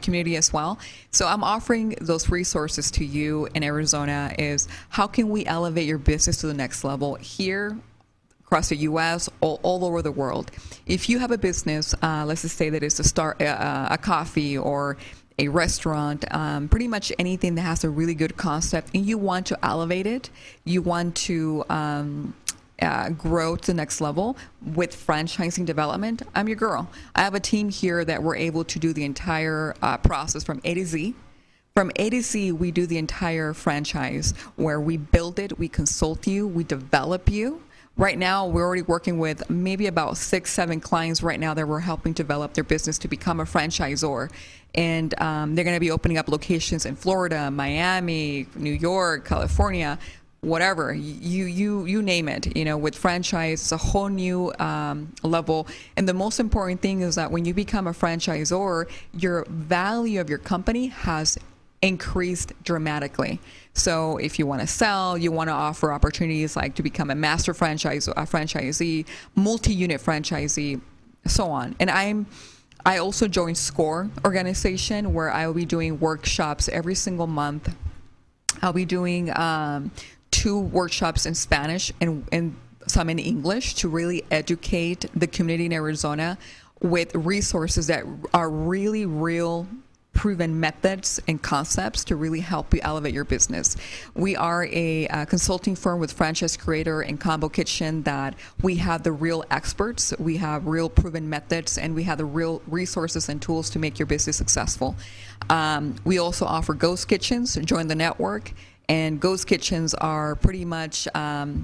community as well. So I'm offering those resources to you in Arizona is how can we elevate your business to the next level here, across the U.S., all over the world. If you have a business, let's just say that it's a coffee or a restaurant, pretty much anything that has a really good concept and you want to elevate it, you want to grow to the next level with franchising development, I'm your girl. I have a team here that we're able to do the entire process from A to Z. From A to Z, we do the entire franchise where we build it, we consult you, we develop you. Right now, we're already working with maybe about 6, 7 clients right now that we're helping develop their business to become a franchisor. And they're going to be opening up locations in Florida, Miami, New York, California, whatever, you name it, with franchise, it's a whole new level. And the most important thing is that when you become a franchisor, your value of your company has increased dramatically. So if you want to sell, you want to offer opportunities like to become a master franchisee, multi-unit franchisee, so on. And I also joined SCORE organization where I will be doing workshops every single month. I'll be doing 2 workshops in Spanish and some in English to really educate the community in Arizona with resources that are really real proven methods and concepts to really help you elevate your business. We are a consulting firm with Franchise Creator and Combo Kitchen that we have the real experts, we have real proven methods, and we have the real resources and tools to make your business successful. We also offer ghost kitchens, join the network, and ghost kitchens are pretty much a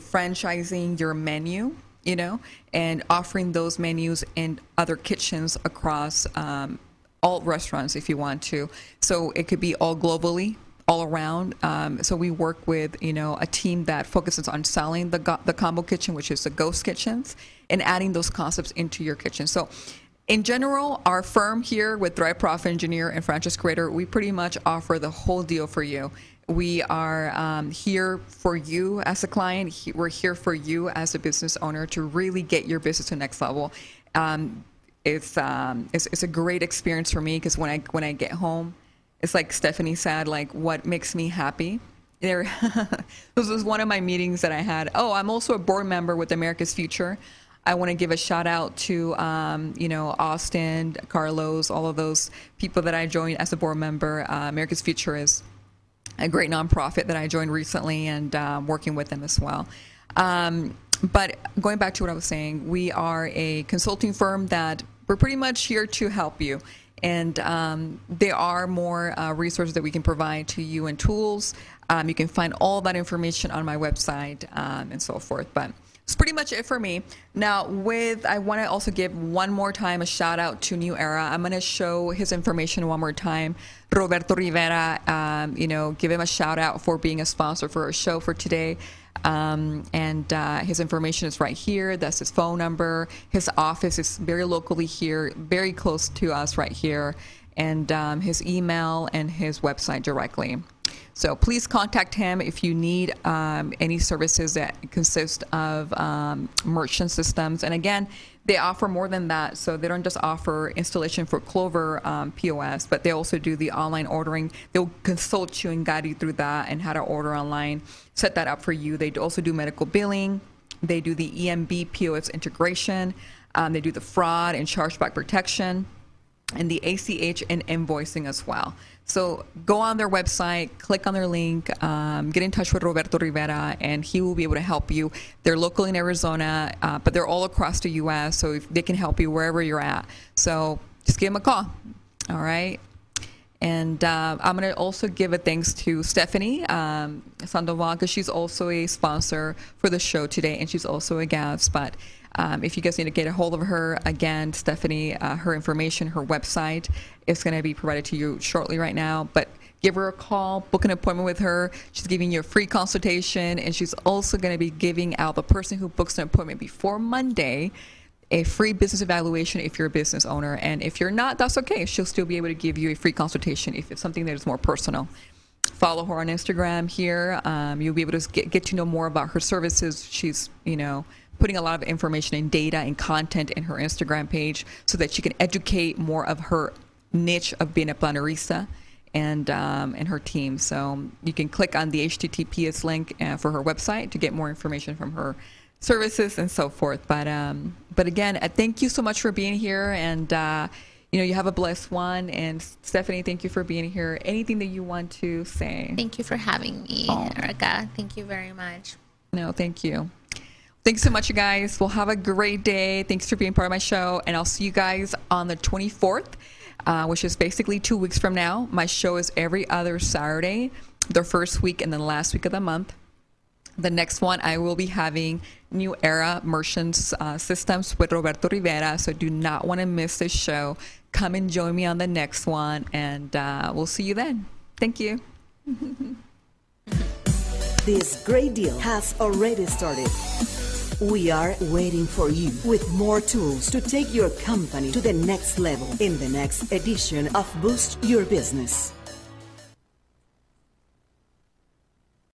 franchising your menu, and offering those menus in other kitchens across all restaurants if you want to. So it could be all globally, all around. So we work with, a team that focuses on selling the combo kitchen, which is the ghost kitchens, and adding those concepts into your kitchen. So in general, our firm here with Thrive Profit Engineer and Franchise Creator, we pretty much offer the whole deal for you. We are here for you as a client. We're here for you as a business owner to really get your business to the next level. It's a great experience for me because when I get home, it's like Stephanie said, like what makes me happy. This was one of my meetings that I had. Oh, I'm also a board member with America's Future. I want to give a shout out to Austin, Carlos, all of those people that I joined as a board member. America's Future is a great nonprofit that I joined recently and working with them as well. But going back to what I was saying, we are a consulting firm that we're pretty much here to help you. And there are more resources that we can provide to you and tools. You can find all that information on my website and so forth. But it's pretty much it for me. Now, I want to also give one more time a shout out to New Era. I'm going to show his information one more time. Roberto Rivera, give him a shout out for being a sponsor for our show for today. His information is right here. That's his phone number. His office is very locally here, very close to us right here, and his email and his website directly. So please contact him if you need any services that consist of merchant systems. And again, they offer more than that. So they don't just offer installation for Clover POS, but they also do the online ordering. They'll consult you and guide you through that and how to order online, set that up for you. They also do medical billing. They do the EMB POS integration. They do the fraud and chargeback protection, and the ACH and invoicing as well. So go on their website, click on their link, get in touch with Roberto Rivera, and he will be able to help you. They're local in Arizona, but they're all across the U.S., so they can help you wherever you're at. So just give them a call, all right? And I'm going to also give a thanks to Stephanie Sandoval, because she's also a sponsor for the show today, and she's also a guest. But if you guys need to get a hold of her, again, Stephanie, her information, her website is going to be provided to you shortly right now. But give her a call, book an appointment with her. She's giving you a free consultation, and she's also going to be giving out the person who books an appointment before Monday a free business evaluation if you're a business owner. And if you're not, that's okay. She'll still be able to give you a free consultation if it's something that is more personal. Follow her on Instagram here. You'll be able to get to know more about her services. She's, putting a lot of information and data and content in her Instagram page so that she can educate more of her niche of being a plannerista and her team. So you can click on the HTTPS link for her website to get more information from her services and so forth. But again, thank you so much for being here, and you have a blessed one. And Stephanie, thank you for being here. Anything that you want to say? Thank you for having me, Erica. Thank you very much. No, thank you. Thanks so much, you guys. Well, have a great day. Thanks for being part of my show, and I'll see you guys on the 24th, which is basically 2 weeks from now. My show is every other Saturday, the first week and the last week of the month. The next one, I will be having New Era Merchant Systems with Roberto Rivera, so do not want to miss this show. Come and join me on the next one, and we'll see you then. Thank you. This great deal has already started. We are waiting for you with more tools to take your company to the next level in the next edition of Boost Your Business.